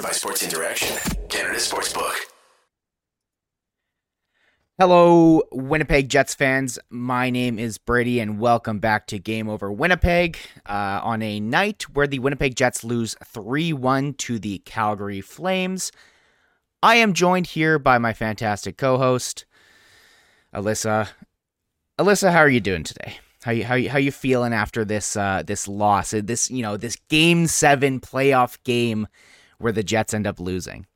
Powered by Sports Interaction, Canada Sportsbook. Hello, Winnipeg Jets fans. My name is Brady, and welcome back to Game Over Winnipeg on a night where the Winnipeg Jets lose 3-1 to the Calgary Flames. I am joined here by my fantastic co-host, Alyssa. Alyssa, how are you doing today? How you feeling after this loss? This Game 7 playoff game where the Jets end up losing.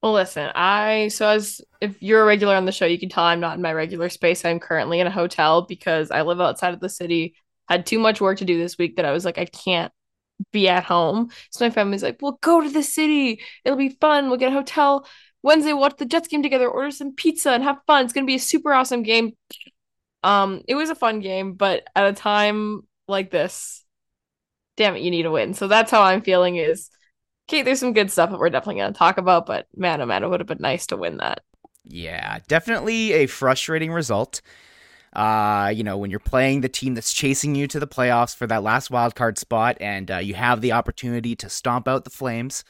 Well, listen, if you're a regular on the show, you can tell I'm not in my regular space. I'm currently in a hotel because I live outside of the city. Had too much work to do this week that I was like, I can't be at home. So my family's like, we'll go to the city. It'll be fun. We'll get a hotel. Wednesday, we'll watch the Jets game together, order some pizza and have fun. It's going to be a super awesome game. It was a fun game, but at a time like this, damn it, you need a win. So that's how I'm feeling is, okay, there's some good stuff that we're definitely going to talk about, but man, oh man, it would have been nice to win that. Yeah, definitely a frustrating result. When you're playing the team that's chasing you to the playoffs for that last wildcard spot and you have the opportunity to stomp out the Flames.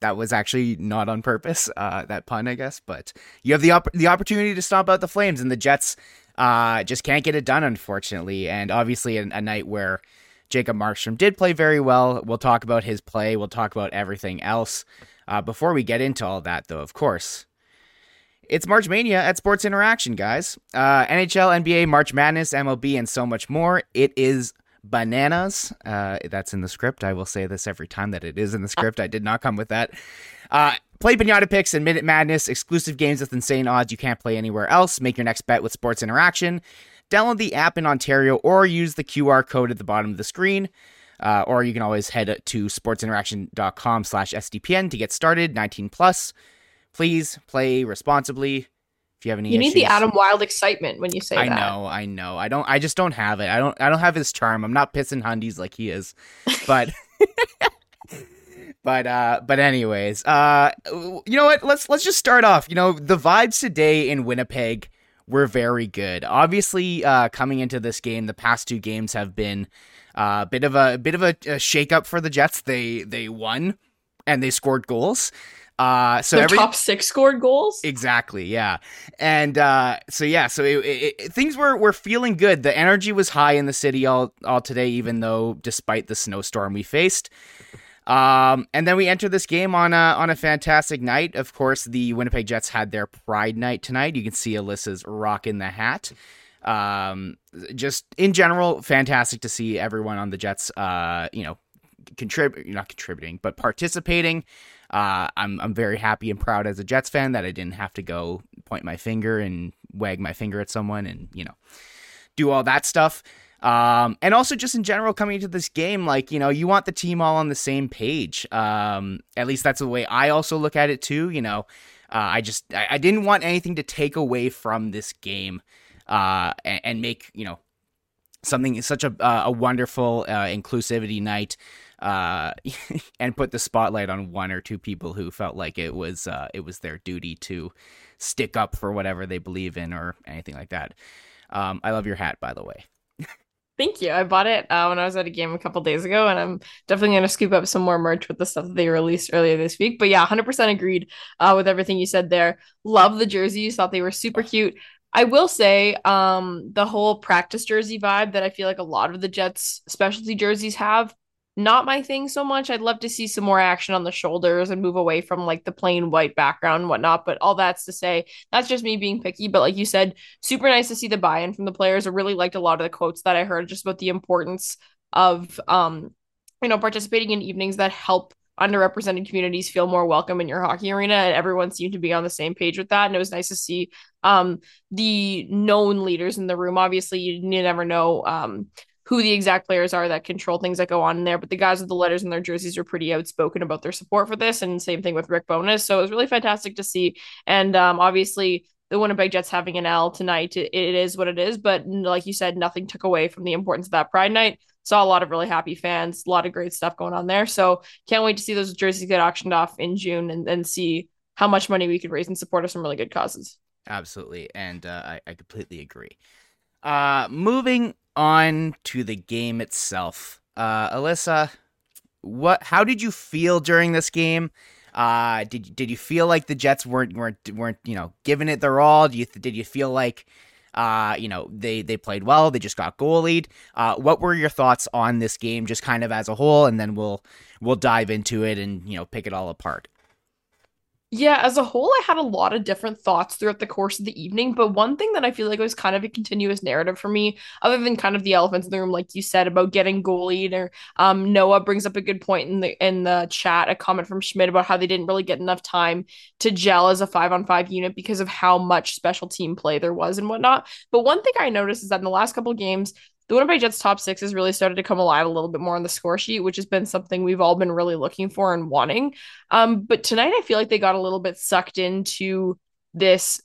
That was actually not on purpose, that pun, I guess, but you have the opportunity to stomp out the Flames, and the Jets just can't get it done, unfortunately. And obviously a night where Jacob Markstrom did play very well. We'll talk about his play. We'll talk about everything else. Before we get into all that, though, of course, it's March Mania at Sports Interaction, guys. NHL, NBA, March Madness, MLB, and so much more. It is bananas. That's in the script. I will say this every time that it is in the script. I did not come with that. Play Piñata Picks and Minute Madness. Exclusive games with insane odds you can't play anywhere else. Make your next bet with Sports Interaction. Download the app in Ontario or use the QR code at the bottom of the screen. Or you can always head to sportsinteraction.com/sdpn to get started. 19+. Please play responsibly. If you have any, you need issues. The Adam Wilde excitement when you say that. I know. I just don't have it. I don't have his charm. I'm not pissing hundies like he is. But but anyways, you know what? Let's just start off. You know, the vibes today in Winnipeg were very good. Obviously, coming into this game, the past two games have been a bit of a shakeup for the Jets. They won and they scored goals. So their top six scored goals. Exactly. Yeah. And things were feeling good. The energy was high in the city all today, even though despite the snowstorm we faced. And then we enter this game on a fantastic night. Of course, the Winnipeg Jets had their Pride Night tonight. You can see Alyssa's rocking the hat. Just in general, fantastic to see everyone on the Jets. Not contributing, but participating. I'm very happy and proud as a Jets fan that I didn't have to go point my finger and wag my finger at someone and do all that stuff. And also just in general coming into this game, you want the team all on the same page. At least that's the way I also look at it too. I didn't want anything to take away from this game, and make, something is such a wonderful inclusivity night, and put the spotlight on one or two people who felt like it was their duty to stick up for whatever they believe in or anything like that. I love your hat, by the way. Thank you. I bought it when I was at a game a couple days ago, and I'm definitely going to scoop up some more merch with the stuff that they released earlier this week. But yeah, 100% agreed with everything you said there. Love the jerseys. Thought they were super cute. I will say the whole practice jersey vibe that I feel like a lot of the Jets specialty jerseys have, not my thing so much. I'd love to see some more action on the shoulders and move away from the plain white background and whatnot. But all that's to say, that's just me being picky. But like you said, super nice to see the buy-in from the players. I really liked a lot of the quotes that I heard just about the importance of, participating in evenings that help underrepresented communities feel more welcome in your hockey arena, and everyone seemed to be on the same page with that. And it was nice to see the known leaders in the room. Obviously, you never know who the exact players are that control things that go on in there, but the guys with the letters in their jerseys are pretty outspoken about their support for this, and same thing with Rick Bonus. So it was really fantastic to see. And obviously the Winnipeg Jets having an L tonight, it is what it is, but like you said, nothing took away from the importance of that Pride Night. Saw a lot of really happy fans, a lot of great stuff going on there. So can't wait to see those jerseys get auctioned off in June and see how much money we could raise in support of some really good causes. Absolutely. And I completely agree. Moving on to the game itself. Alyssa, how did you feel during this game? Did you feel like the Jets weren't giving it their all? Did you feel like they played well? They just got goalied. What were your thoughts on this game, just kind of as a whole, and then we'll dive into it and pick it all apart. Yeah, as a whole, I had a lot of different thoughts throughout the course of the evening, but one thing that I feel like was kind of a continuous narrative for me, other than kind of the elephants in the room, like you said, about getting goalied, or Noah brings up a good point in the chat, a comment from Schmidt about how they didn't really get enough time to gel as a 5-on-5 unit because of how much special team play there was and whatnot. But one thing I noticed is that in the last couple of games, the Winnipeg Jets' top six has really started to come alive a little bit more on the score sheet, which has been something we've all been really looking for and wanting. But tonight, I feel like they got a little bit sucked into this,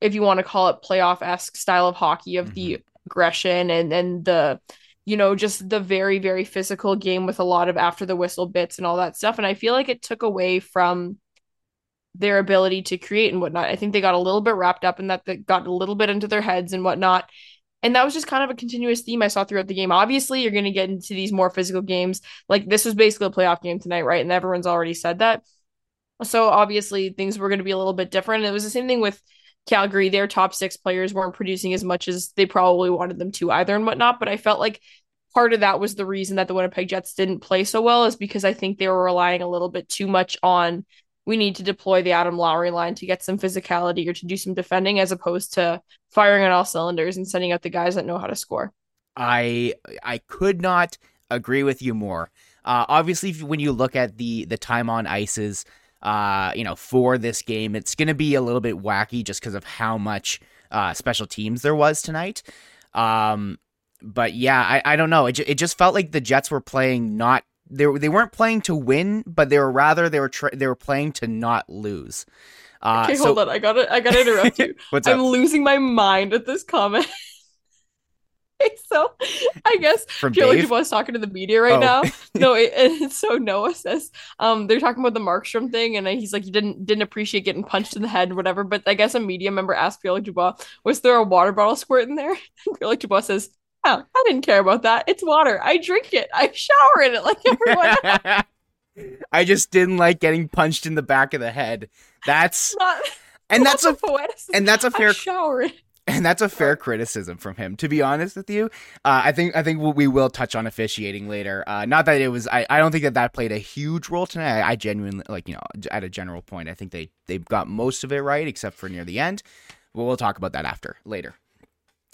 if you want to call it playoff-esque style of hockey, of the aggression and the, just the very, very physical game with a lot of after the whistle bits and all that stuff. And I feel like it took away from their ability to create and whatnot. I think they got a little bit wrapped up in that, that got a little bit into their heads and whatnot. And that was just kind of a continuous theme I saw throughout the game. Obviously, you're going to get into these more physical games. Like, this was basically a playoff game tonight, right? And everyone's already said that. So, obviously, things were going to be a little bit different. It was the same thing with Calgary. Their top six players weren't producing as much as they probably wanted them to either and whatnot. But I felt like part of that was the reason that the Winnipeg Jets didn't play so well, is because I think they were relying a little bit too much on, we need to deploy the Adam Lowry line to get some physicality or to do some defending, as opposed to firing on all cylinders and sending out the guys that know how to score. I could not agree with you more. Obviously, when you look at the time on ices, for this game, it's going to be a little bit wacky just because of how much special teams there was tonight. But yeah, I don't know. It just felt like the Jets were playing not, They weren't playing to win, but they were playing to not lose. Okay, hold on. I gotta interrupt you. I'm losing my mind at this comment. Okay, so I guess Pierre-Luc Dubois is talking to the media right now. No, and so Noah says, they're talking about the Markstrom thing, and he's like, he didn't appreciate getting punched in the head or whatever. But I guess a media member asked Pierre-Luc Dubois, was there a water bottle squirt in there? And Pierre-Luc Dubois says, I didn't care about that. It's water. I drink it. I shower in it like everyone else. I just didn't like getting punched in the back of the head. That's a fair criticism from him, to be honest with you. I think we will touch on officiating later. Not that it was, I don't think that played a huge role tonight. I genuinely, at a general point, I think they got most of it right, except for near the end. But we'll talk about that later.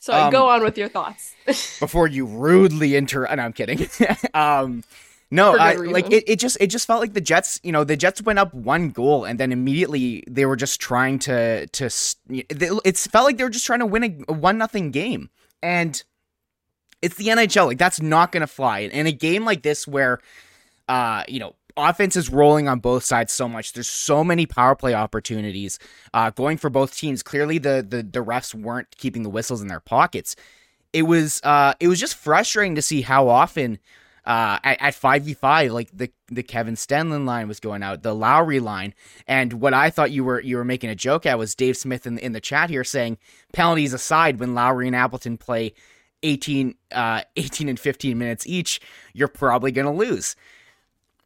So go on with your thoughts. Before you rudely no, I'm kidding. It just felt like the Jets, the Jets went up one goal and then immediately they were just trying to it felt like they were just trying to win a 1-0 game. And it's the NHL, that's not going to fly. In a game like this where offense is rolling on both sides so much. There's so many power play opportunities going for both teams. Clearly, the refs weren't keeping the whistles in their pockets. It was just frustrating to see how often at 5v5, the Kevin Stenlund line was going out, the Lowry line, and what I thought you were making a joke at was Dave Smith in the chat here saying penalties aside, when Lowry and Appleton play 18 and 15 minutes each, you're probably going to lose.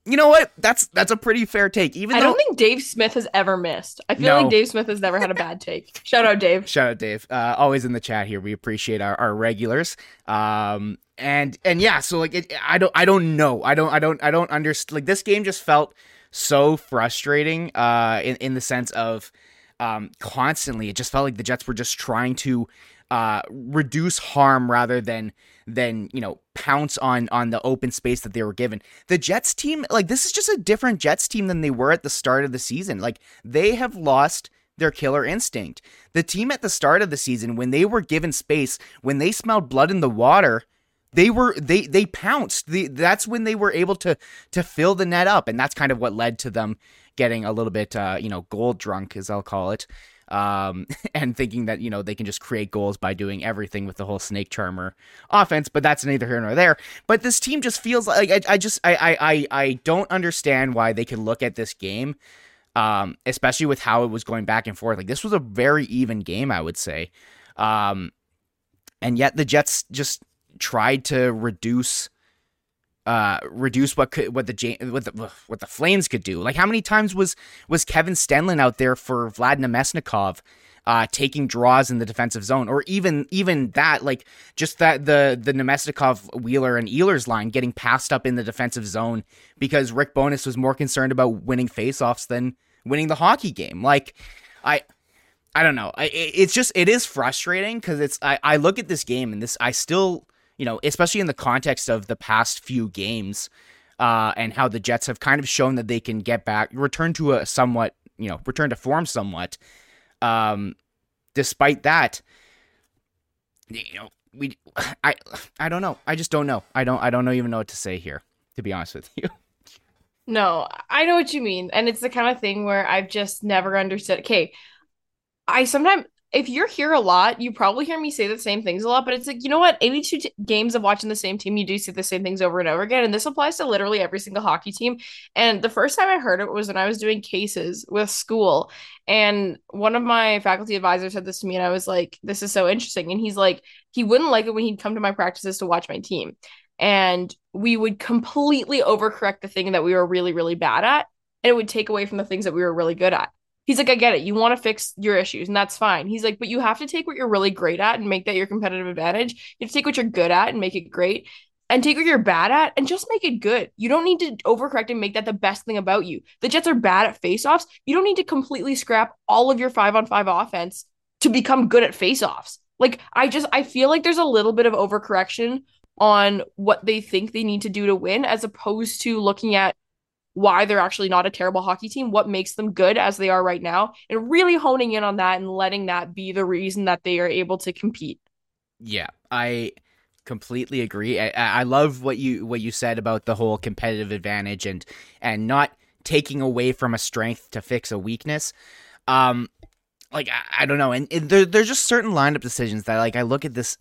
You know what? That's a pretty fair take. I don't think Dave Smith has ever missed. I feel like Dave Smith has never had a bad take. Shout out, Dave. Always in the chat here. We appreciate our regulars. And yeah, so I don't know. I don't understand. This game just felt so frustrating. In the sense of, constantly, it just felt like the Jets were just trying to reduce harm rather than pounce on the open space that they were given. The Jets team, this is just a different Jets team than they were at the start of the season. They have lost their killer instinct. The team at the start of the season, when they were given space, when they smelled blood in the water, they pounced. That's when they were able to fill the net up, and that's kind of what led to them getting a little bit gold drunk, as I'll call it. And thinking that, they can just create goals by doing everything with the whole snake charmer offense, but that's neither here nor there. But this team just feels like, I don't understand why they can look at this game, especially with how it was going back and forth. This was a very even game, I would say. And yet the Jets just tried to reduce reduce what the Flames could do. Like, how many times was Kevin Stenlund out there for Vladimir Namestnikov, taking draws in the defensive zone, or even that, like, just that the Namestnikov, Wheeler, and Ehlers line getting passed up in the defensive zone because Rick Bonus was more concerned about winning faceoffs than winning the hockey game. Like, I don't know. It is frustrating because I look at this game and I still, you know, especially in the context of the past few games, and how the Jets have kind of shown that they can get back, return to form somewhat. Despite that, you know, I don't know. I just don't know. I don't even know what to say here, to be honest with you. No, I know what you mean. And it's the kind of thing where I've just never understood. Okay. If you're here a lot, you probably hear me say the same things a lot, but it's like, you know what? 82 games of watching the same team, you do see the same things over and over again. And this applies to literally every single hockey team. And the first time I heard it was when I was doing cases with school. And one of my faculty advisors said this to me, and I was like, this is so interesting. And he's like, he wouldn't like it when he'd come to my practices to watch my team. And we would completely overcorrect the thing that we were really, really bad at. And it would take away from the things that we were really good at. He's like, I get it. You want to fix your issues, and that's fine. He's like, but you have to take what you're really great at and make that your competitive advantage. You have to take what you're good at and make it great, and take what you're bad at and just make it good. You don't need to overcorrect and make that the best thing about you. The Jets are bad at faceoffs. You don't need to completely scrap all of your 5-on-5 offense to become good at faceoffs. Like, I feel like there's a little bit of overcorrection on what they think they need to do to win, as opposed to looking at why they're actually not a terrible hockey team, what makes them good as they are right now, and really honing in on that and letting that be the reason that they are able to compete. Yeah, I completely agree. I love what you said about the whole competitive advantage and not taking away from a strength to fix a weakness. Like, I don't know. And there's just certain lineup decisions that, like, I look at this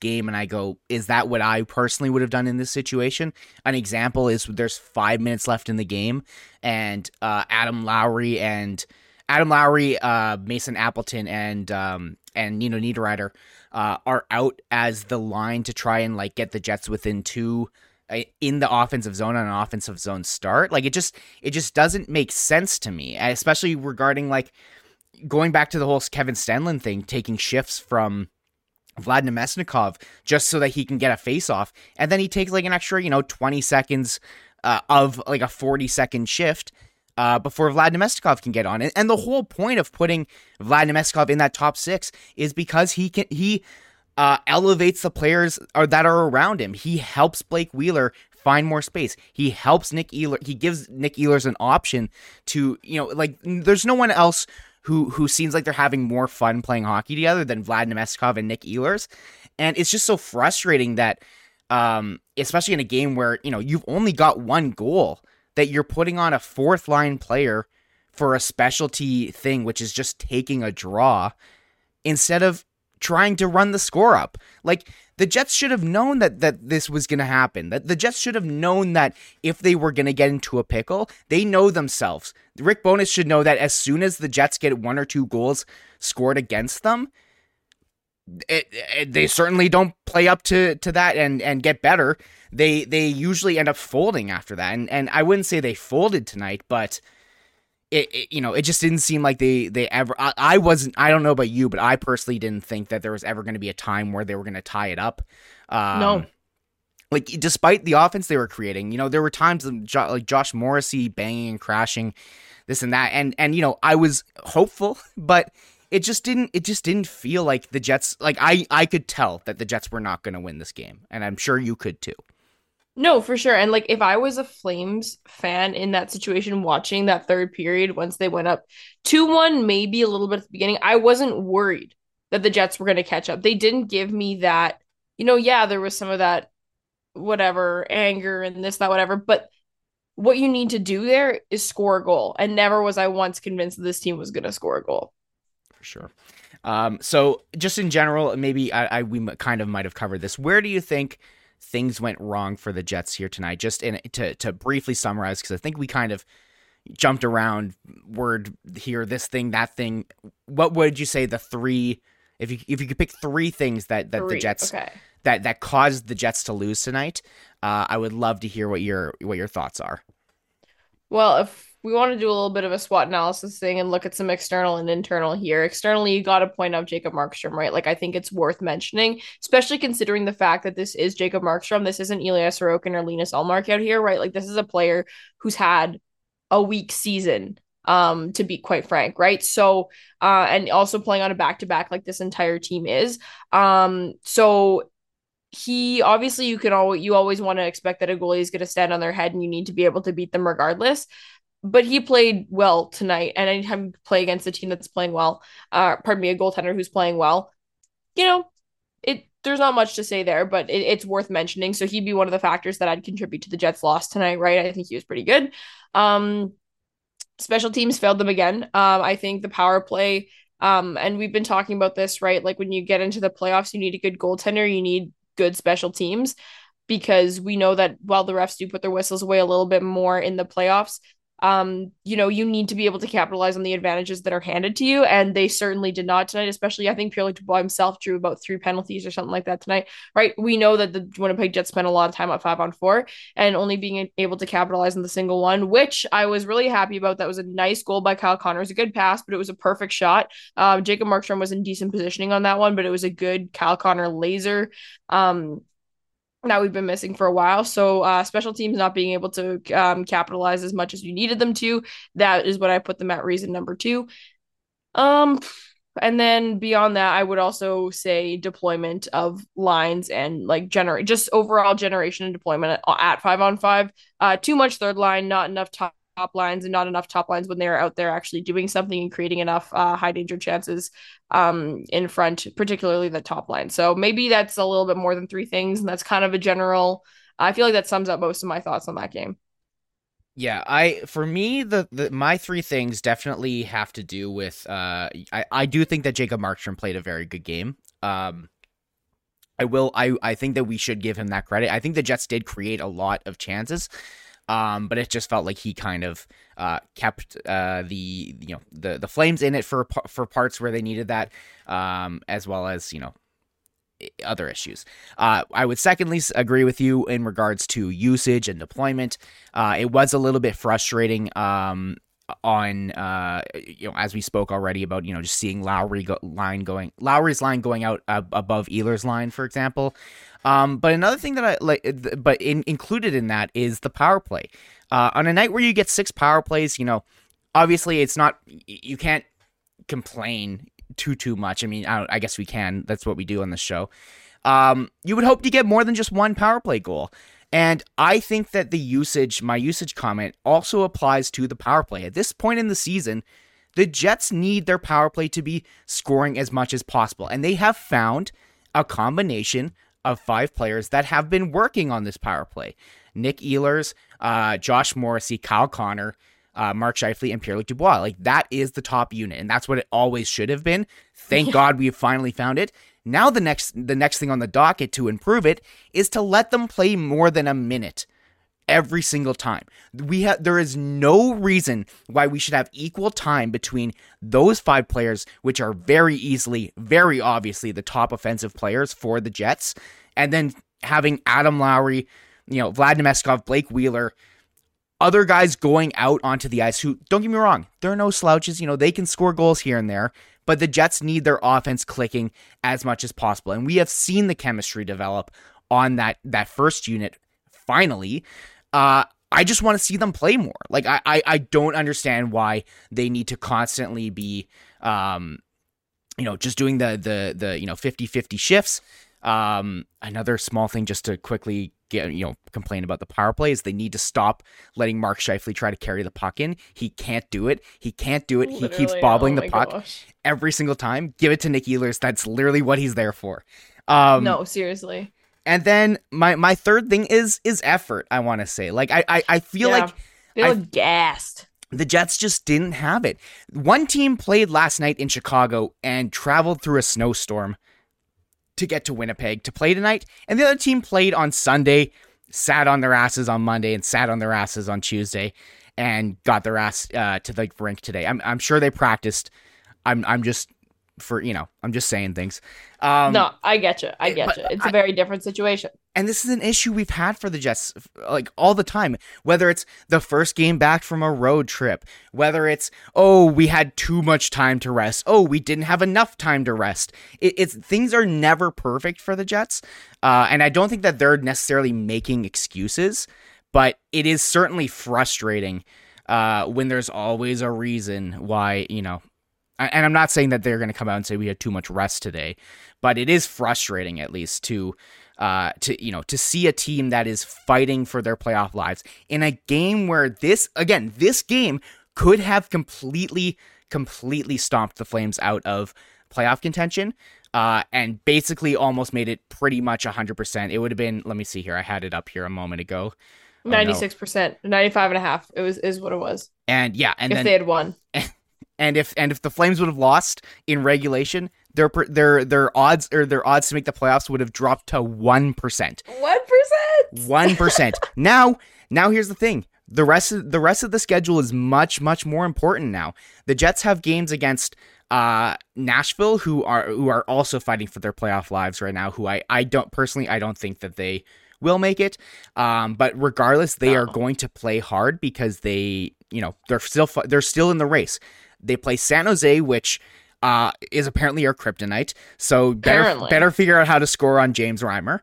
game and I go, is that what I personally would have done in this situation? An example is there's 5 minutes left in the game, and Adam Lowry, Mason Appleton, and Nino Niederreiter are out as the line to try and, like, get the Jets within two in the offensive zone on an offensive zone start. Like, it just doesn't make sense to me, especially regarding, like, going back to the whole Kevin Stenlund thing, taking shifts from Vlad Namestnikov just so that he can get a face-off, and then he takes, like, an extra, you know, 20 seconds of, like, a 40-second shift before Vlad Namestnikov can get on it. And the whole point of putting Vlad Namestnikov in that top six is because he elevates the players that are around him. He helps Blake Wheeler find more space. He helps Nik Ehlers. He gives Nik Ehlers an option to, you know, like, there's no one else who seems like they're having more fun playing hockey together than Vlad Namestnikov and Nik Ehlers. And it's just so frustrating that, especially in a game where, you know, you've only got one goal, that you're putting on a fourth line player for a specialty thing, which is just taking a draw, instead of trying to run the score up. Like, the Jets should have known that this was going to happen, that the Jets should have known that if they were going to get into a pickle, they know themselves. Rick Bonus should know that as soon as the Jets get one or two goals scored against them, they certainly don't play up to that and get better. They usually end up folding after that. And I wouldn't say they folded tonight, but it just didn't seem like they ever. I don't know about you, but I personally didn't think that there was ever going to be a time where they were going to tie it up. No, like, despite the offense they were creating, you know, there were times like Josh Morrissey banging and crashing, this and that, and you know, I was hopeful, but it just didn't feel like the Jets. Like, I could tell that the Jets were not going to win this game, and I'm sure you could too. No, for sure. And, like, if I was a Flames fan in that situation, watching that third period, once they went up 2-1, maybe a little bit at the beginning, I wasn't worried that the Jets were going to catch up. They didn't give me that, you know, yeah, there was some of that whatever, anger and this, that, whatever. But what you need to do there is score a goal. And never was I once convinced that this team was going to score a goal. For sure. So just in general, maybe we kind of might have covered this. Where do you think things went wrong for the Jets here tonight? Just to briefly summarize, because I think we kind of jumped around word here, this thing, that thing. What would you say the three, if you could pick three things that the Jets, okay, that caused the Jets to lose tonight. I would love to hear what your thoughts are. Well, if we want to do a little bit of a SWOT analysis thing and look at some external and internal here, externally, you got to point out Jacob Markstrom, right? Like, I think it's worth mentioning, especially considering the fact that this is Jacob Markstrom. This isn't Elias Sorokin or Linus Ullmark out here, right? Like, this is a player who's had a weak season, to be quite frank, right? So, and also playing on a back-to-back like this entire team is. So he obviously, you always want to expect that a goalie is going to stand on their head and you need to be able to beat them regardless. But he played well tonight, and anytime you play against a team that's playing well, a goaltender who's playing well, there's not much to say there, but it's worth mentioning. So he'd be one of the factors that I'd contribute to the Jets' loss tonight, right? I think he was pretty good. Special teams failed them again. I think the power play, and we've been talking about this, right? Like, when you get into the playoffs, you need a good goaltender, you need good special teams, because we know that while the refs do put their whistles away a little bit more in the playoffs, you need to be able to capitalize on the advantages that are handed to you, and they certainly did not tonight. Especially, I think Pierre-Luc Dubois himself drew about 3 penalties or something like that tonight, right? We know that the Winnipeg Jets spent a lot of time at 5-on-4 and only being able to capitalize on the single one, which I was really happy about. That was a nice goal by Kyle Connor. It was a good pass, but it was a perfect shot. Jacob Markstrom was in decent positioning on that one, but it was a good Kyle Connor laser that we've been missing for a while. So special teams not being able to capitalize as much as you needed them to, that is what I put them at reason number 2. And then beyond that, I would also say deployment of lines and just overall generation and deployment at 5-on-5. Too much third line, not enough top lines, and not enough top lines when they're out there actually doing something and creating enough high danger chances in front, particularly the top line. So maybe that's a little bit more than 3 things, and that's kind of a general, I feel like that sums up most of my thoughts on that game. Yeah, my 3 things definitely have to do with I do think that Jacob Markstrom played a very good game. I think that we should give him that credit. I think the Jets did create a lot of chances. But it just felt like he kind of kept the Flames in it for parts where they needed that, as well as other issues. I would secondly agree with you in regards to usage and deployment. It was a little bit frustrating as we spoke already about, just seeing Lowry's line going out above Ehlers' line, for example. But another thing that included in that is the power play. On a night where you get 6 power plays, obviously you can't complain too much. I mean, I guess we can. That's what we do on the show. You would hope to get more than just 1 power play goal. And I think that my usage comment also applies to the power play. At this point in the season, the Jets need their power play to be scoring as much as possible. And they have found a combination of 5 players that have been working on this power play. Nik Ehlers, Josh Morrissey, Kyle Connor, Mark Scheifele, and Pierre-Luc Dubois. Like, that is the top unit, and that's what it always should have been. Thank God we have finally found it. Now the next thing on the docket to improve it is to let them play more than a minute every single time. There is no reason why we should have equal time between those 5 players, which are very obviously the top offensive players for the Jets, and then having Adam Lowry, Vladimir Namestnikov, Blake Wheeler, other guys going out onto the ice who, don't get me wrong, they're no slouches. They can score goals here and there, but the Jets need their offense clicking as much as possible. And we have seen the chemistry develop on that first unit finally. I just want to see them play more. Like, I don't understand why they need to constantly be, just doing the 50-50 shifts. Another small thing, just to quickly complain about the power play, is they need to stop letting Mark Scheifele try to carry the puck in. He can't do it. Literally, he keeps bobbling the puck every single time. Give it to Nik Ehlers. That's literally what he's there for. No, seriously. And then my 3rd thing is effort. I want to say, I feel like they were gassed. The Jets just didn't have it. One team played last night in Chicago and traveled through a snowstorm to get to Winnipeg to play tonight, and the other team played on Sunday, sat on their asses on Monday, and sat on their asses on Tuesday, and got their ass to the rink today. I'm sure they practiced. I'm just for, you know, I'm just saying things. No, I get you. I get you. It's a very different situation. And this is an issue we've had for the Jets, like, all the time, whether it's the first game back from a road trip, whether it's, oh, we had too much time to rest. Oh, we didn't have enough time to rest. It's things are never perfect for the Jets. And I don't think that they're necessarily making excuses, but it is certainly frustrating when there's always a reason why, you know. And I'm not saying that they're going to come out and say we had too much rest today, but it is frustrating, at least, to see a team that is fighting for their playoff lives in a game where this game could have completely stomped the Flames out of playoff contention, and basically almost made it pretty much 100%. It would have been, let me see here. I had it up here a moment ago. 96%, 95.5. Is what it was. And yeah. And if they had won. And if the Flames would have lost in regulation, their odds or their odds to make the playoffs would have dropped to 1%. 1%. Now here's the thing: the rest of the schedule is much more important now. The Jets have games against Nashville, who are also fighting for their playoff lives right now. Who I don't think that they will make it. But regardless, they are going to play hard because they, you know, they're still in the race. They play San Jose, which is apparently our kryptonite. So better figure out how to score on James Reimer.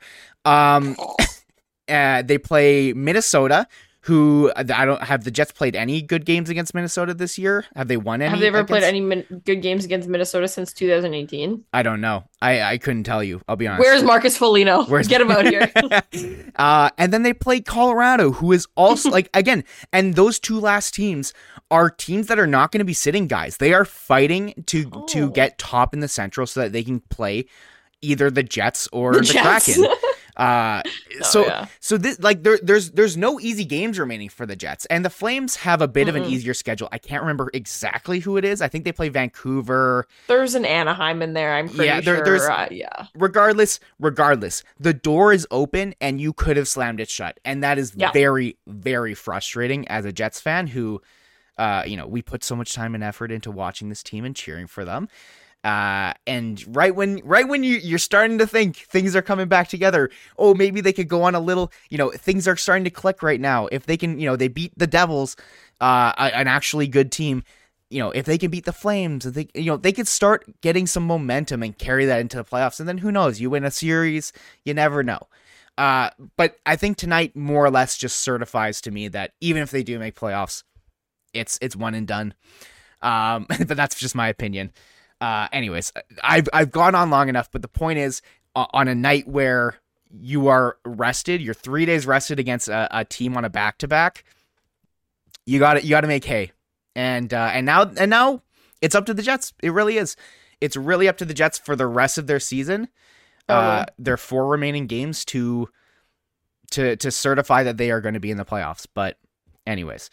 They play Minnesota, who I don't have. The Jets played any good games against Minnesota this year? Have they won any? Have they ever played any good games against Minnesota since 2018? I don't know. I couldn't tell you. I'll be honest. Where's Marcus Foligno? Get him out here. And then they play Colorado, who is also like, again, and those two last teams are teams that are not going to be sitting guys. They are fighting to get top in the Central so that they can play either the Jets or the Jets. Kraken. So this, like, there's no easy games remaining for the Jets, and the Flames have a bit of an easier schedule. I can't remember exactly who it is. I think they play Vancouver. There's an Anaheim in there. I'm pretty sure. Regardless, the door is open and you could have slammed it shut. And that is very, very frustrating as a Jets fan who, you know, we put so much time and effort into watching this team and cheering for them. And right when you're starting to think things are coming back together, oh, maybe they could go on a little, you know, things are starting to click right now. If they can, you know, they beat the Devils, an actually good team, you know, if they can beat the Flames, they could start getting some momentum and carry that into the playoffs. And then who knows, you win a series, you never know. But I think tonight more or less just certifies to me that even if they do make playoffs, it's one and done. But that's just my opinion. Anyways, I've gone on long enough, but the point is, on a night where you are rested, you're 3 days rested against a team on a back-to-back, you got to make hay. And now it's up to the Jets. It really is. It's really up to the Jets for the rest of their season, their four remaining games to certify that they are going to be in the playoffs. But anyways.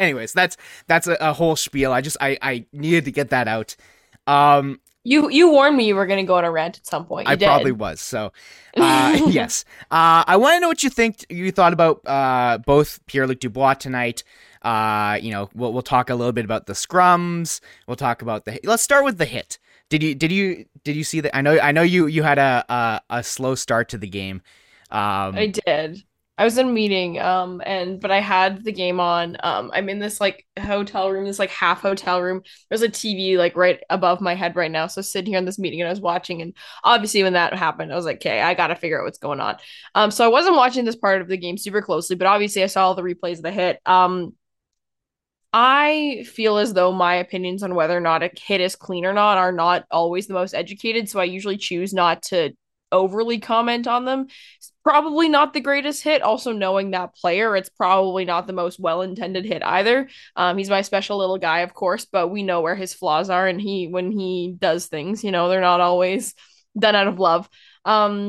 Anyways, that's a whole spiel. I needed to get that out. You warned me you were going to go on a rant at some point. Probably was. So, yes. I want to know what you thought about both Pierre-Luc Dubois tonight. You know, we'll talk a little bit about the scrums. We'll talk about let's start with the hit. Did you see that? I know you had a slow start to the game. I did. I was in a meeting, but I had the game on. I'm in this like hotel room, this like half hotel room. There's a TV like right above my head right now. So sitting here in this meeting and I was watching, and obviously when that happened, I was like, okay, I got to figure out what's going on. So I wasn't watching this part of the game super closely, but obviously I saw all the replays of the hit. I feel as though my opinions on whether or not a hit is clean or not are not always the most educated. So I usually choose not to overly comment on them. Probably not the greatest hit. Also, knowing that player, it's probably not the most well-intended hit either. He's my special little guy, of course, but we know where his flaws are, and when he does things, you know, they're not always done out of love. So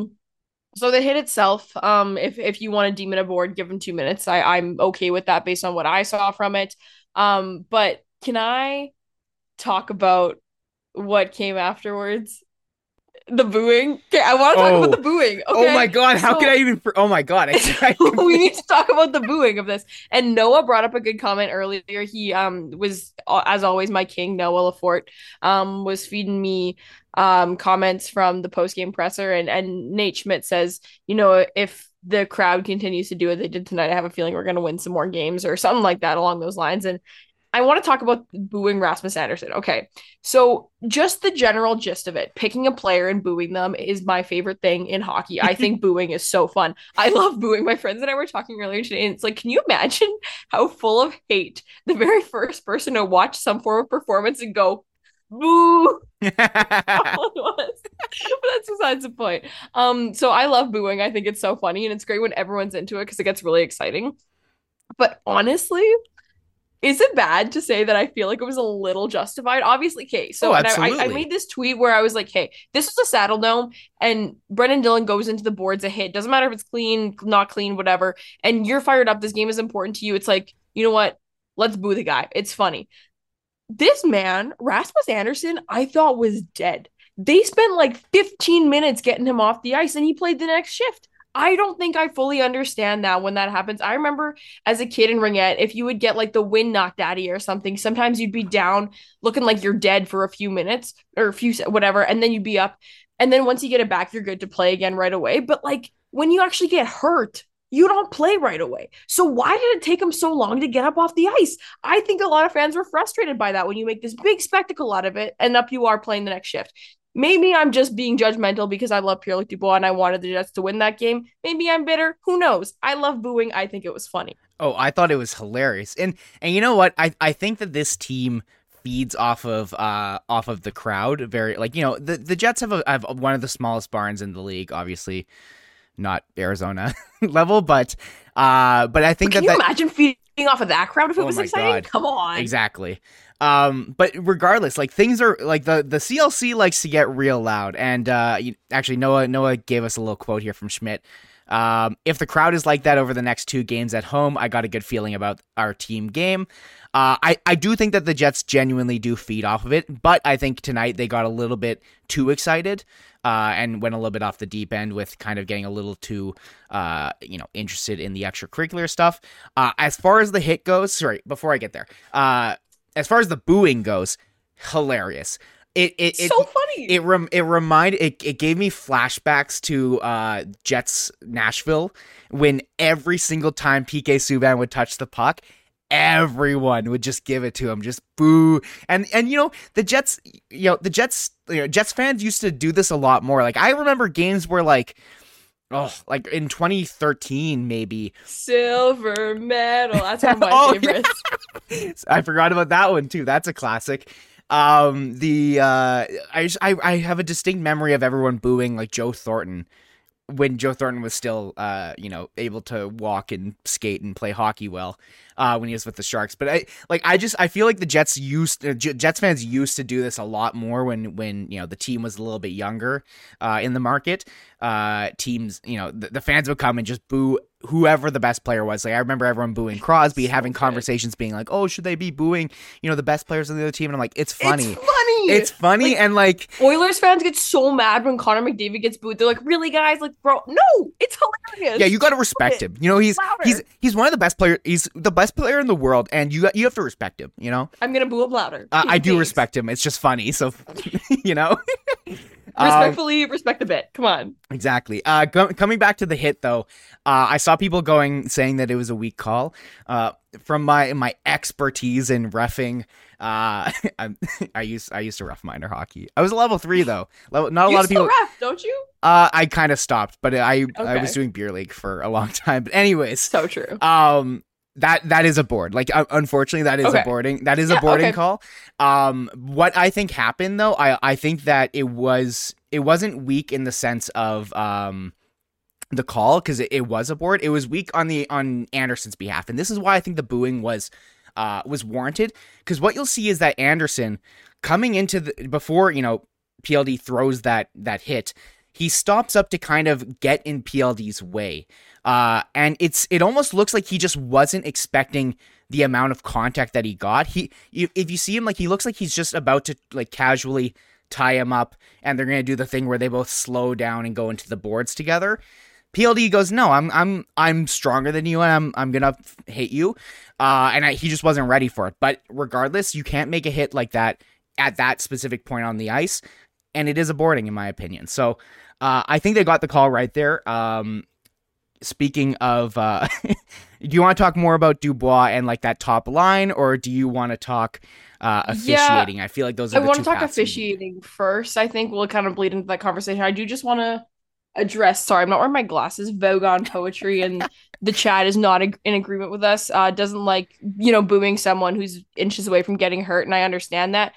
the hit itself, if you want to deem it a board, give him 2 minutes. I'm okay with that based on what I saw from it. But can I talk about what came afterwards? the booing. Okay, I want to talk about the booing. Okay? Oh my God, how could I even... Oh my God. We need to talk about the booing of this. And Noah brought up a good comment earlier. He was, as always, my king, Noah Lafort, was feeding me comments from the post-game presser. And Nate Schmidt says, you know, if the crowd continues to do what they did tonight, I have a feeling we're going to win some more games or something like that along those lines. And I want to talk about booing Rasmus Anderson. Okay, so just the general gist of it, picking a player and booing them is my favorite thing in hockey. I think booing is so fun. I love booing. My friends and I were talking earlier today, and it's like, can you imagine how full of hate the very first person to watch some form of performance and go, boo? But that's besides the point. So I love booing. I think it's so funny, and it's great when everyone's into it because it gets really exciting. But honestly... is it bad to say that I feel like it was a little justified? Obviously, okay. So I made this tweet where I was like, hey, this is a Saddle Dome and Brendan Dillon goes into the boards a hit. Doesn't matter if it's clean, not clean, whatever. And you're fired up. This game is important to you. It's like, you know what? Let's boo the guy. It's funny. This man, Rasmus Anderson, I thought was dead. They spent like 15 minutes getting him off the ice and he played the next shift. I don't think I fully understand that when that happens. I remember as a kid in Ringette, if you would get like the wind knocked out of you or something, sometimes you'd be down looking like you're dead for a few minutes or a few, whatever. And then you'd be up. And then once you get it back, you're good to play again right away. But like when you actually get hurt, you don't play right away. So why did it take him so long to get up off the ice? I think a lot of fans were frustrated by that when you make this big spectacle out of it and up you are playing the next shift. Maybe I'm just being judgmental because I love Pierre-Luc Dubois and I wanted the Jets to win that game. Maybe I'm bitter. Who knows? I love booing. I think it was funny. Oh, I thought it was hilarious. And you know what? I think that this team feeds off of the crowd. Very, like, you know, the Jets have one of the smallest barns in the league, obviously. Not Arizona level, but I think can you imagine feeding off of that crowd if it was exciting? God. Come on. Exactly. But regardless, like things are like the CLC likes to get real loud. And actually, Noah gave us a little quote here from Schmidt. If the crowd is like that over the next two games at home, I got a good feeling about our team game. I do think that the Jets genuinely do feed off of it, but I think tonight they got a little bit too excited and went a little bit off the deep end with kind of getting a little too interested in the extracurricular stuff. As far as the hit goes, sorry, before I get there, as far as the booing goes, hilarious. It's so funny. It gave me flashbacks to Jets Nashville when every single time PK Subban would touch the puck, everyone would just give it to him, just boo. And the Jets fans used to do this a lot more. Like I remember games where like in 2013 maybe silver medal. That's one of my favorites. Yeah. I forgot about that one too. That's a classic. I have a distinct memory of everyone booing like Joe Thornton when Joe Thornton was still, able to walk and skate and play hockey well, when he was with the Sharks. But I feel like the Jets fans used to do this a lot more when the team was a little bit younger, in the market, teams, the fans would come and just boo whoever the best player was. Like I remember everyone booing Crosby, having conversations being like, oh, should they be booing, the best players on the other team? And I'm like, it's funny. Like, and like Oilers fans get so mad when Connor McDavid gets booed. They're like, really guys? Like, bro, no, it's hilarious. Yeah. You got to respect him. He's one of the best players. He's the best player in the world. And you have to respect him, I'm going to boo him louder. I do respect him. It's just funny. So, respectfully, respect a bit. Come on. Exactly. Coming back to the hit, though, I saw people saying that it was a weak call. From my expertise in reffing, I used to ref minor hockey. I was level 3 though. Not a lot of people ref, don't you? I kind of stopped, but I was doing beer league for a long time. But anyways, so true. That is a board. Like, unfortunately, that is a boarding. That is a boarding call. What I think happened though, I think that it wasn't weak in the sense of the call because it was a board. It was weak on Anderson's behalf, and this is why I think the booing was warranted. Because what you'll see is that Anderson coming into before PLD throws that hit. He stops up to kind of get in PLD's way. And it almost looks like he just wasn't expecting the amount of contact that he got. If you see him, like, he looks like he's just about to like casually tie him up, and they're going to do the thing where they both slow down and go into the boards together. PLD goes, no, I'm stronger than you, and I'm going to hit you. He just wasn't ready for it. But regardless, you can't make a hit like that at that specific point on the ice, and it is a boarding, in my opinion. So I think they got the call right there. Speaking of, do you want to talk more about Dubois and like that top line, or do you want to talk officiating? Yeah, I feel like those are the two paths. I want to talk officiating first. I think we'll kind of bleed into that conversation. I do just want to address, sorry, I'm not wearing my glasses, Vogon Poetry, and the chat is not in agreement with us. Doesn't like, you know, booing someone who's inches away from getting hurt, and I understand that.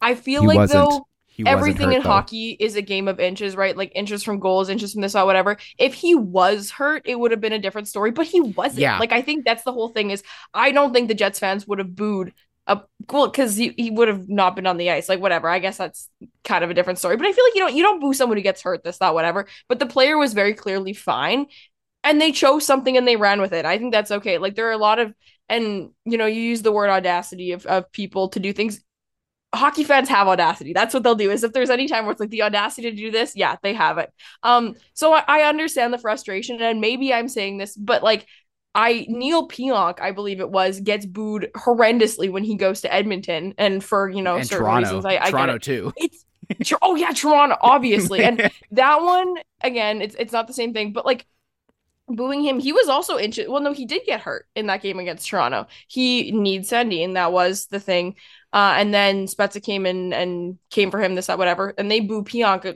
I feel he like wasn't. Though everything hurt, in though. Hockey is a game of inches, right? Like inches from goals, inches from this, whatever. If he was hurt, it would have been a different story, but he wasn't. Yeah. Like, I think that's the whole thing is I don't think the Jets fans would have booed a goal because he would have not been on the ice. Like, whatever. I guess that's kind of a different story, but I feel like you don't boo someone who gets hurt, this, that, whatever. But the player was very clearly fine, and they chose something and they ran with it. I think that's okay. Like, there are a lot of, and you know, you use the word audacity of people to do things. Hockey fans have audacity. That's what they'll do, is if there's any time where it's like the audacity to do this, yeah, they have it. So I understand the frustration, and maybe I'm saying this, but like Neil Pionk, I believe it was, gets booed horrendously when he goes to Edmonton, and for, you know, and certain Toronto. Reasons. I Toronto get it. Too. It's oh yeah, Toronto, obviously. And that one, again, it's not the same thing, but like booing him, he was also injured. Well, no, he did get hurt in that game against Toronto. He needs Sandy, and that was the thing. And then Spezza came in and came for him, this, that, whatever. And they boo Pionk.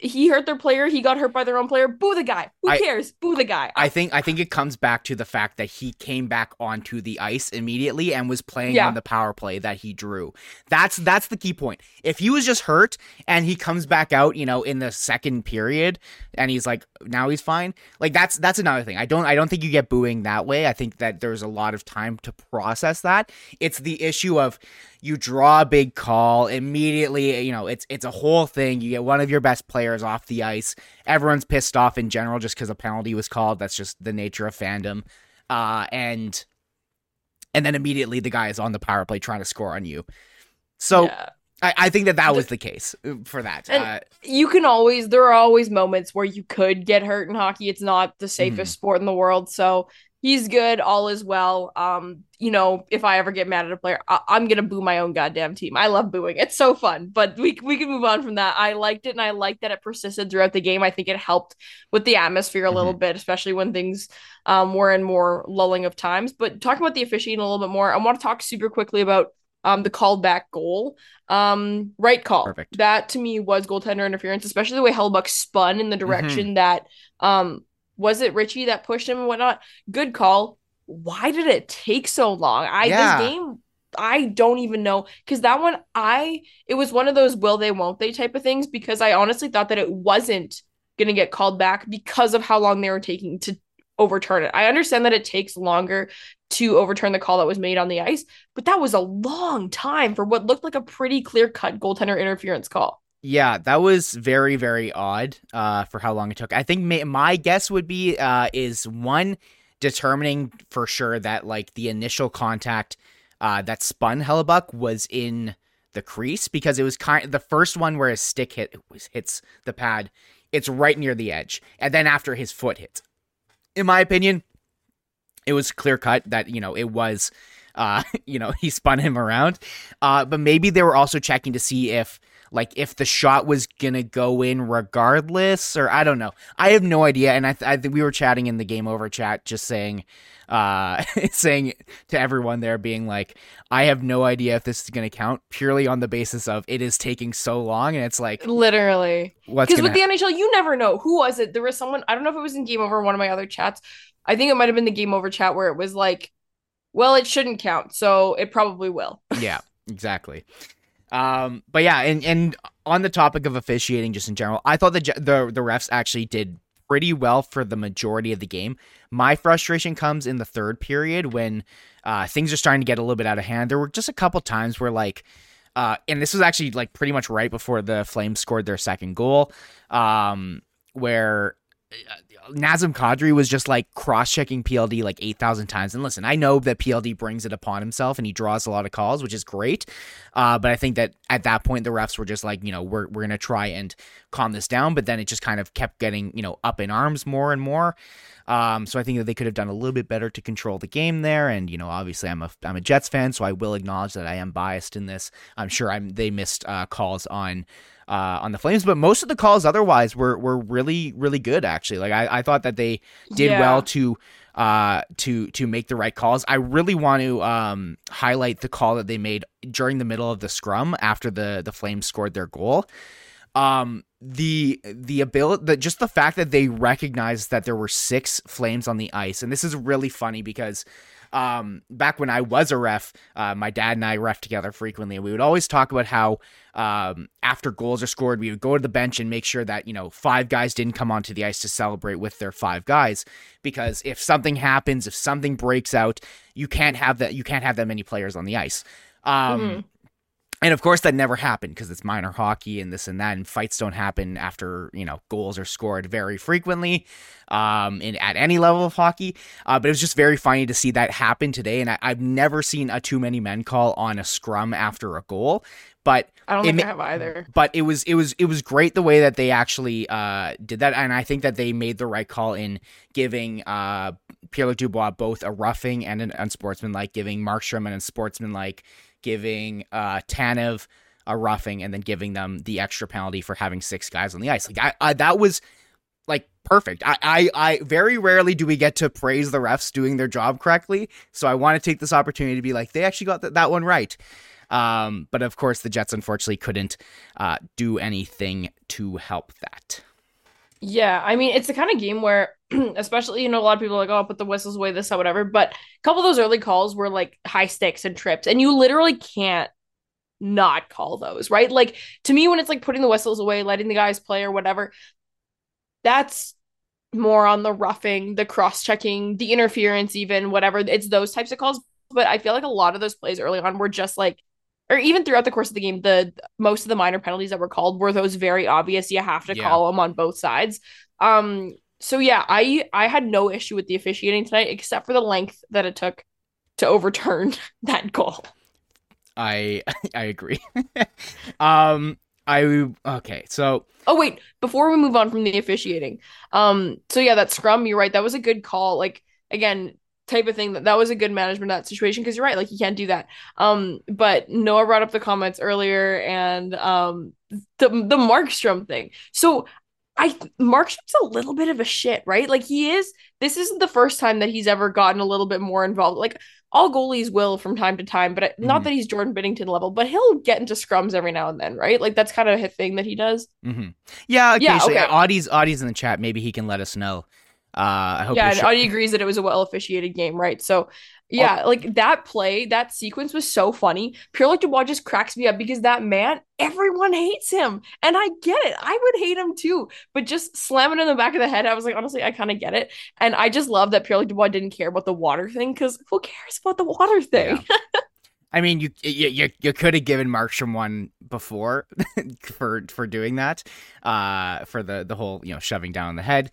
He hurt their player. He got hurt by their own player. Boo the guy. Who cares? Boo the guy. I think it comes back to the fact that he came back onto the ice immediately and was playing on the power play that he drew. That's the key point. If he was just hurt and he comes back out, you know, in the second period, and he's like, now he's fine. Like that's another thing. I don't think you get booing that way. I think that there's a lot of time to process that. It's the issue of you draw a big call immediately. You know, it's a whole thing. You get one of your best players off the ice. Everyone's pissed off in general just because a penalty was called. That's just the nature of fandom. And then immediately the guy is on the power play trying to score on you. So yeah. I think that was the case for that. There are always moments where you could get hurt in hockey. It's not the safest sport in the world. So he's good. All is well. You know, if I ever get mad at a player, I'm going to boo my own goddamn team. I love booing. It's so fun, but we can move on from that. I liked it, and I liked that it persisted throughout the game. I think it helped with the atmosphere a little bit, especially when things were in more lulling of times. But talking about the officiating a little bit more, I want to talk super quickly about the called back goal. Right call. Perfect. That, to me, was goaltender interference, especially the way Hellebuyck spun in the direction that was it Richie that pushed him and whatnot? Good call. Why did it take so long? This game, I don't even know, because that one, it was one of those will they, won't they type of things, because I honestly thought that it wasn't going to get called back because of how long they were taking to overturn it. I understand that it takes longer to overturn the call that was made on the ice, but that was a long time for what looked like a pretty clear-cut goaltender interference call. Yeah, that was very, very odd for how long it took. I think my guess would be is determining for sure that like the initial contact that spun Hellebuyck was in the crease, because it was kind of the first one where his stick hits the pad. It's right near the edge. And then after his foot hits, in my opinion, it was clear cut that, you know, it was, you know, he spun him around. But maybe they were also checking to see if the shot was going to go in regardless, or I don't know. I have no idea. And I think we were chatting in the Game Over chat, just saying, saying to everyone there, being like, I have no idea if this is going to count, purely on the basis of it is taking so long. And it's like, literally, because with the NHL, you never know. Who was it? There was someone, I don't know if it was in Game Over, one of my other chats. I think it might've been the Game Over chat, where it was like, well, it shouldn't count, so it probably will. Yeah, exactly. But yeah, and on the topic of officiating, just in general, I thought the refs actually did pretty well for the majority of the game. My frustration comes in the third period when things are starting to get a little bit out of hand. There were just a couple times where like, and this was actually like pretty much right before the Flames scored their second goal, where Nazem Kadri was just like cross-checking PLD like 8,000 times. And listen, I know that PLD brings it upon himself and he draws a lot of calls, which is great. But I think that at that point, the refs were just like, you know, we're going to try and calm this down. But then it just kind of kept getting, you know, up in arms more and more. So I think that they could have done a little bit better to control the game there. And, you know, obviously I'm a Jets fan, so I will acknowledge that I am biased in this. I'm sure they missed calls on the Flames, but most of the calls otherwise were really, really good, actually. Like I thought that they did well to make the right calls. I really want to highlight the call that they made during the middle of the scrum after the Flames scored their goal. The ability that just the fact that they recognized that there were 6 Flames on the ice. And this is really funny because, back when I was a ref, my dad and I ref together frequently, and we would always talk about how, after goals are scored, we would go to the bench and make sure that, you know, 5 guys didn't come onto the ice to celebrate with their 5 guys, because if something happens, if something breaks out, you can't have that many players on the ice. Mm-hmm. And of course that never happened because it's minor hockey and this and that, and fights don't happen after, you know, goals are scored very frequently at any level of hockey. But it was just very funny to see that happen today. And I've never seen a too many men call on a scrum after a goal, but I don't think I have either. But it was great the way that they actually did that. And I think that they made the right call in giving Pierre-Luc Dubois both a roughing and an unsportsmanlike, giving Markstrom an unsportsmanlike, giving Tanev a roughing, and then giving them the extra penalty for having 6 guys on the ice. Like I that was like perfect. I very rarely do we get to praise the refs doing their job correctly, so I want to take this opportunity to be like, they actually got that one right. But of course the Jets unfortunately couldn't do anything to help that. Yeah, I mean, it's the kind of game where, especially, you know, a lot of people are like, oh, put the whistles away, this, that, whatever. But a couple of those early calls were like high stakes and trips, and you literally can't not call those, right? Like, to me, when it's like putting the whistles away, letting the guys play or whatever, that's more on the roughing, the cross-checking, the interference, even, whatever. It's those types of calls. But I feel like a lot of those plays early on were just like, or even throughout the course of the game, the most of the minor penalties that were called were those very obvious, you have to call them on both sides. So yeah, I had no issue with the officiating tonight, except for the length that it took to overturn that goal. I agree. Wait, before we move on from the officiating. So yeah, that scrum, you're right, that was a good call. Like, again, type of thing that was a good management of that situation, because you're right, like, you can't do that. But Noah brought up the comments earlier, and the Markstrom thing. So Markstrom's a little bit of a shit, right? Like, this isn't the first time that he's ever gotten a little bit more involved. Like, all goalies will from time to time, but not that he's Jordan Binnington level, but he'll get into scrums every now and then, right? Like, that's kind of a thing that he does. Mm-hmm. Yeah, occasionally. Yeah, okay. Audie's in the chat. Maybe he can let us know. I hope Audie agrees that it was a well officiated game, right? So yeah, like that play, that sequence was so funny. Pierre-Luc Dubois just cracks me up, because that man, everyone hates him, and I get it. I would hate him too, but just slamming in the back of the head, I was like, honestly, I kind of get it. And I just love that Pierre-Luc Dubois didn't care about the water thing, because who cares about the water thing? Yeah. I mean, you could have given Markstrom one before for doing that, for the whole, you know, shoving down the head.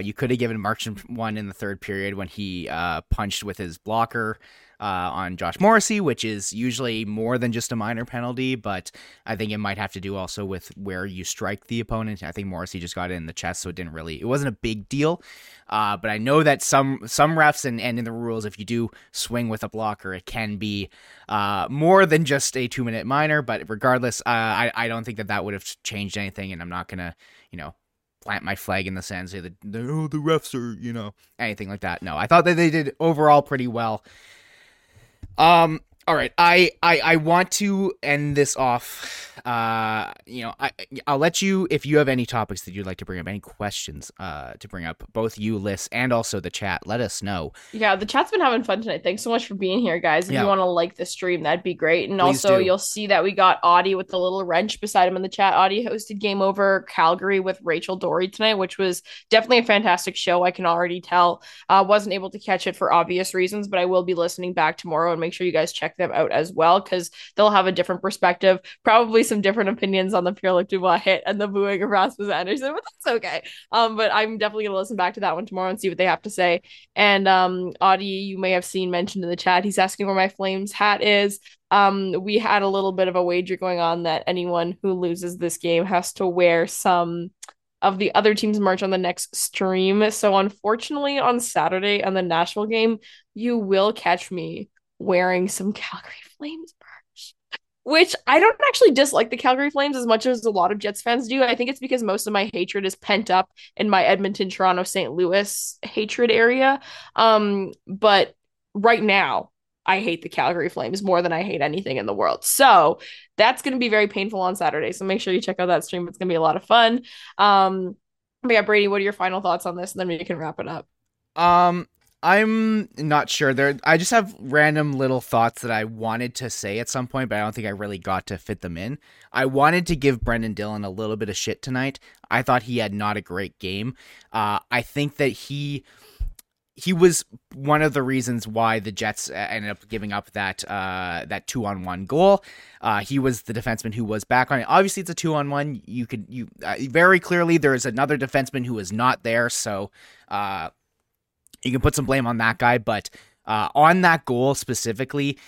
You could have given Markstrom one in the third period when he punched with his blocker on Josh Morrissey, which is usually more than just a minor penalty, but I think it might have to do also with where you strike the opponent. I think Morrissey just got it in the chest, so it wasn't a big deal. But I know that some refs and in the rules, if you do swing with a blocker, it can be more than just a 2-minute minor. But regardless, I don't think that would have changed anything, and I'm not gonna, you know, plant my flag in the sand, say that the refs are, you know, anything like that. No, I thought that they did overall pretty well. All right. I want to end this off. You know, I'll let you, if you have any topics that you'd like to bring up, any questions, to bring up, both you, Liz, and also the chat, let us know. Yeah. The chat's been having fun tonight. Thanks so much for being here, guys. If you want to like the stream, that'd be great. And please also do. You'll see that we got Audie with the little wrench beside him in the chat. Audie hosted Game Over Calgary with Rachel Dory tonight, which was definitely a fantastic show. I can already tell. I wasn't able to catch it for obvious reasons, but I will be listening back tomorrow, and make sure you guys check check them out as well, because they'll have a different perspective, probably some different opinions on the Pierre-Luc Dubois hit and the booing of Rasmus Anderson, but that's okay. But I'm definitely going to listen back to that one tomorrow and see what they have to say. And Audie, you may have seen mentioned in the chat, he's asking where my Flames hat is. We had a little bit of a wager going on that anyone who loses this game has to wear some of the other team's merch on the next stream. So unfortunately, on Saturday on the Nashville game, you will catch me wearing some Calgary Flames merch, which I don't actually dislike the Calgary Flames as much as a lot of Jets fans do. I think it's because most of my hatred is pent up in my Edmonton, Toronto, St. Louis hatred area. But right now, I hate the Calgary Flames more than I hate anything in the world. So that's going to be very painful on Saturday. So make sure you check out that stream. It's going to be a lot of fun. But yeah, Brady, what are your final thoughts on this? And then we can wrap it up. I'm not sure there. I just have random little thoughts that I wanted to say at some point, but I don't think I really got to fit them in. I wanted to give Brendan Dillon a little bit of shit tonight. I thought he had not a great game. I think that he was one of the reasons why the Jets ended up giving up that that 2-on-1 goal. He was the defenseman who was back on it. Obviously, it's a 2-on-1. You very clearly there is another defenseman who is not there, so you can put some blame on that guy. But on that goal specifically,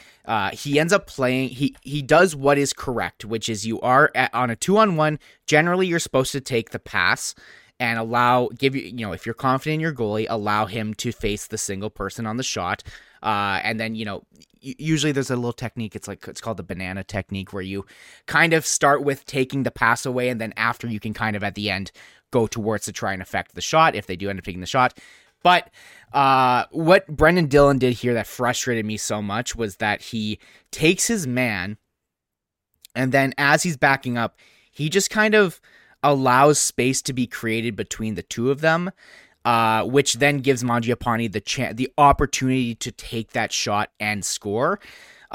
he ends up playing. He does what is correct, which is you are on a 2-on-1. Generally, you're supposed to take the pass and if you're confident in your goalie, allow him to face the single person on the shot. And then, usually there's a little technique. It's called the banana technique, where you kind of start with taking the pass away. And then after, you can kind of at the end go towards to try and affect the shot if they do end up taking the shot. But what Brendan Dillon did here that frustrated me so much was that he takes his man, and then as he's backing up, he just kind of allows space to be created between the two of them, which then gives Mangiapane the opportunity to take that shot and score.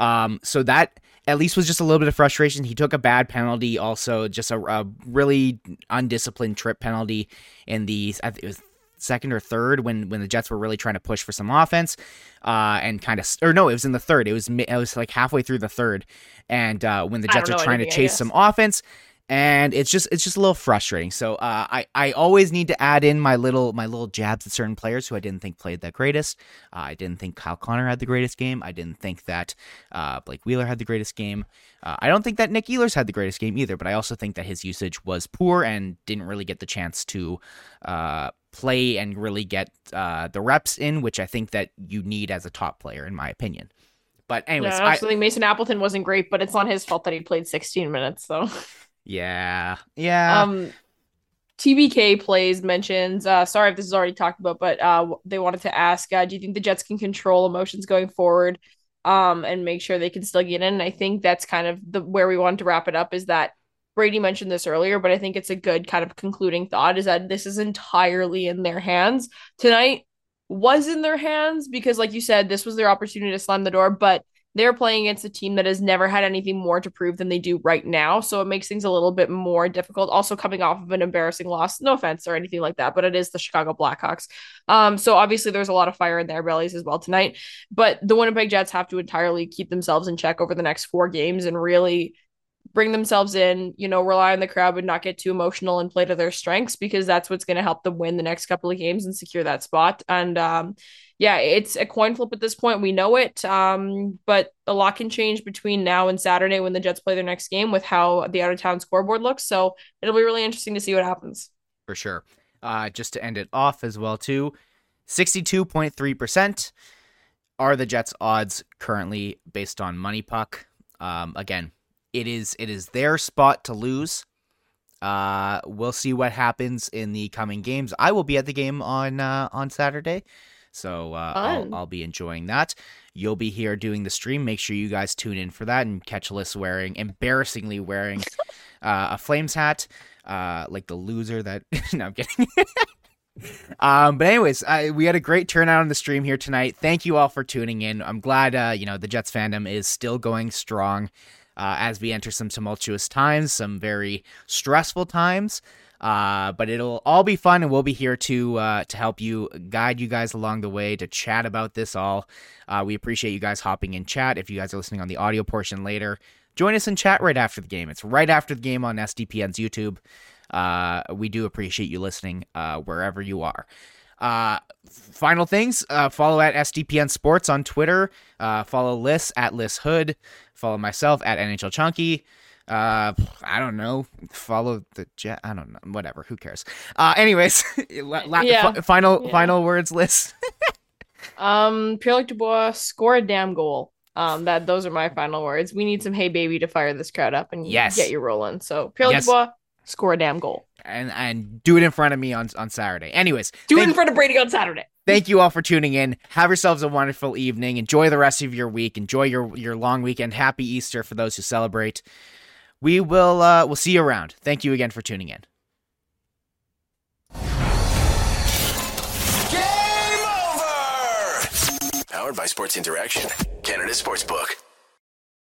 So that at least was just a little bit of frustration. He took a bad penalty, also just a really undisciplined trip penalty in the, I think it was second or third, when the Jets were really trying to push for some offense, and kind of, or no, it was in the third. It was like halfway through the third, and when the Jets were trying to chase some offense. And it's just a little frustrating. So I always need to add in my little jabs at certain players who I didn't think played the greatest. I didn't think Kyle Connor had the greatest game. I didn't think that Blake Wheeler had the greatest game. I don't think that Nik Ehlers had the greatest game either, but I also think that his usage was poor and didn't really get the chance to play and really get the reps in, which I think that you need as a top player, in my opinion. But anyways, yeah, absolutely. Mason Appleton wasn't great, but it's not his fault that he played 16 minutes, so... Yeah. TBK Plays mentions, sorry if this is already talked about, but they wanted to ask, do you think the Jets can control emotions going forward and make sure they can still get in? And I think that's kind of where we wanted to wrap it up, is that Brady mentioned this earlier, but I think it's a good kind of concluding thought, is that this is entirely in their hands. Tonight was in their hands because, like you said, this was their opportunity to slam the door, but they're playing against a team that has never had anything more to prove than they do right now, so it makes things a little bit more difficult. Also coming off of an embarrassing loss, no offense or anything like that, but it is the Chicago Blackhawks. So obviously there's a lot of fire in their bellies as well tonight, but the Winnipeg Jets have to entirely keep themselves in check over the next 4 games and really bring themselves in, rely on the crowd and not get too emotional and play to their strengths, because that's what's going to help them win the next couple of games and secure that spot. And yeah, it's a coin flip at this point. We know it, but a lot can change between now and Saturday when the Jets play their next game with how the out-of-town scoreboard looks. So it'll be really interesting to see what happens. For sure. Just to end it off as well, too, 62.3% are the Jets' odds currently based on MoneyPuck. Again, it is their spot to lose. We'll see what happens in the coming games. I will be at the game on Saturday, so I'll be enjoying that. You'll be here doing the stream. Make sure you guys tune in for that and catch Liz embarrassingly wearing a Flames hat, like the loser that. No, I'm kidding. But anyways, we had a great turnout on the stream here tonight. Thank you all for tuning in. I'm glad the Jets fandom is still going strong. as we enter some tumultuous times, some very stressful times. But it'll all be fun, and we'll be here to help you, guide you guys along the way, to chat about this all. We appreciate you guys hopping in chat. If you guys are listening on the audio portion later, join us in chat right after the game. It's right after the game on SDPN's YouTube. We do appreciate you listening wherever you are. Final things, follow at SDPN Sports on Twitter. Follow Liz at Liz Hood. Follow myself at NHL Chunky. I don't know. Follow the Jet. I don't know. Whatever. Who cares? Anyways, final words, Liz. Pierre-Luc Dubois, score a damn goal. Those are my final words. We need some Hey Baby to fire this crowd up and get you rolling. So Pierre-Luc Dubois, score a damn goal. And do it in front of me on Saturday. Anyways. Do it in front of Brady on Saturday. Thank you all for tuning in. Have yourselves a wonderful evening. Enjoy the rest of your week. Enjoy your long weekend. Happy Easter for those who celebrate. We will we'll see you around. Thank you again for tuning in. Game over! Powered by Sports Interaction, Canada Sportsbook.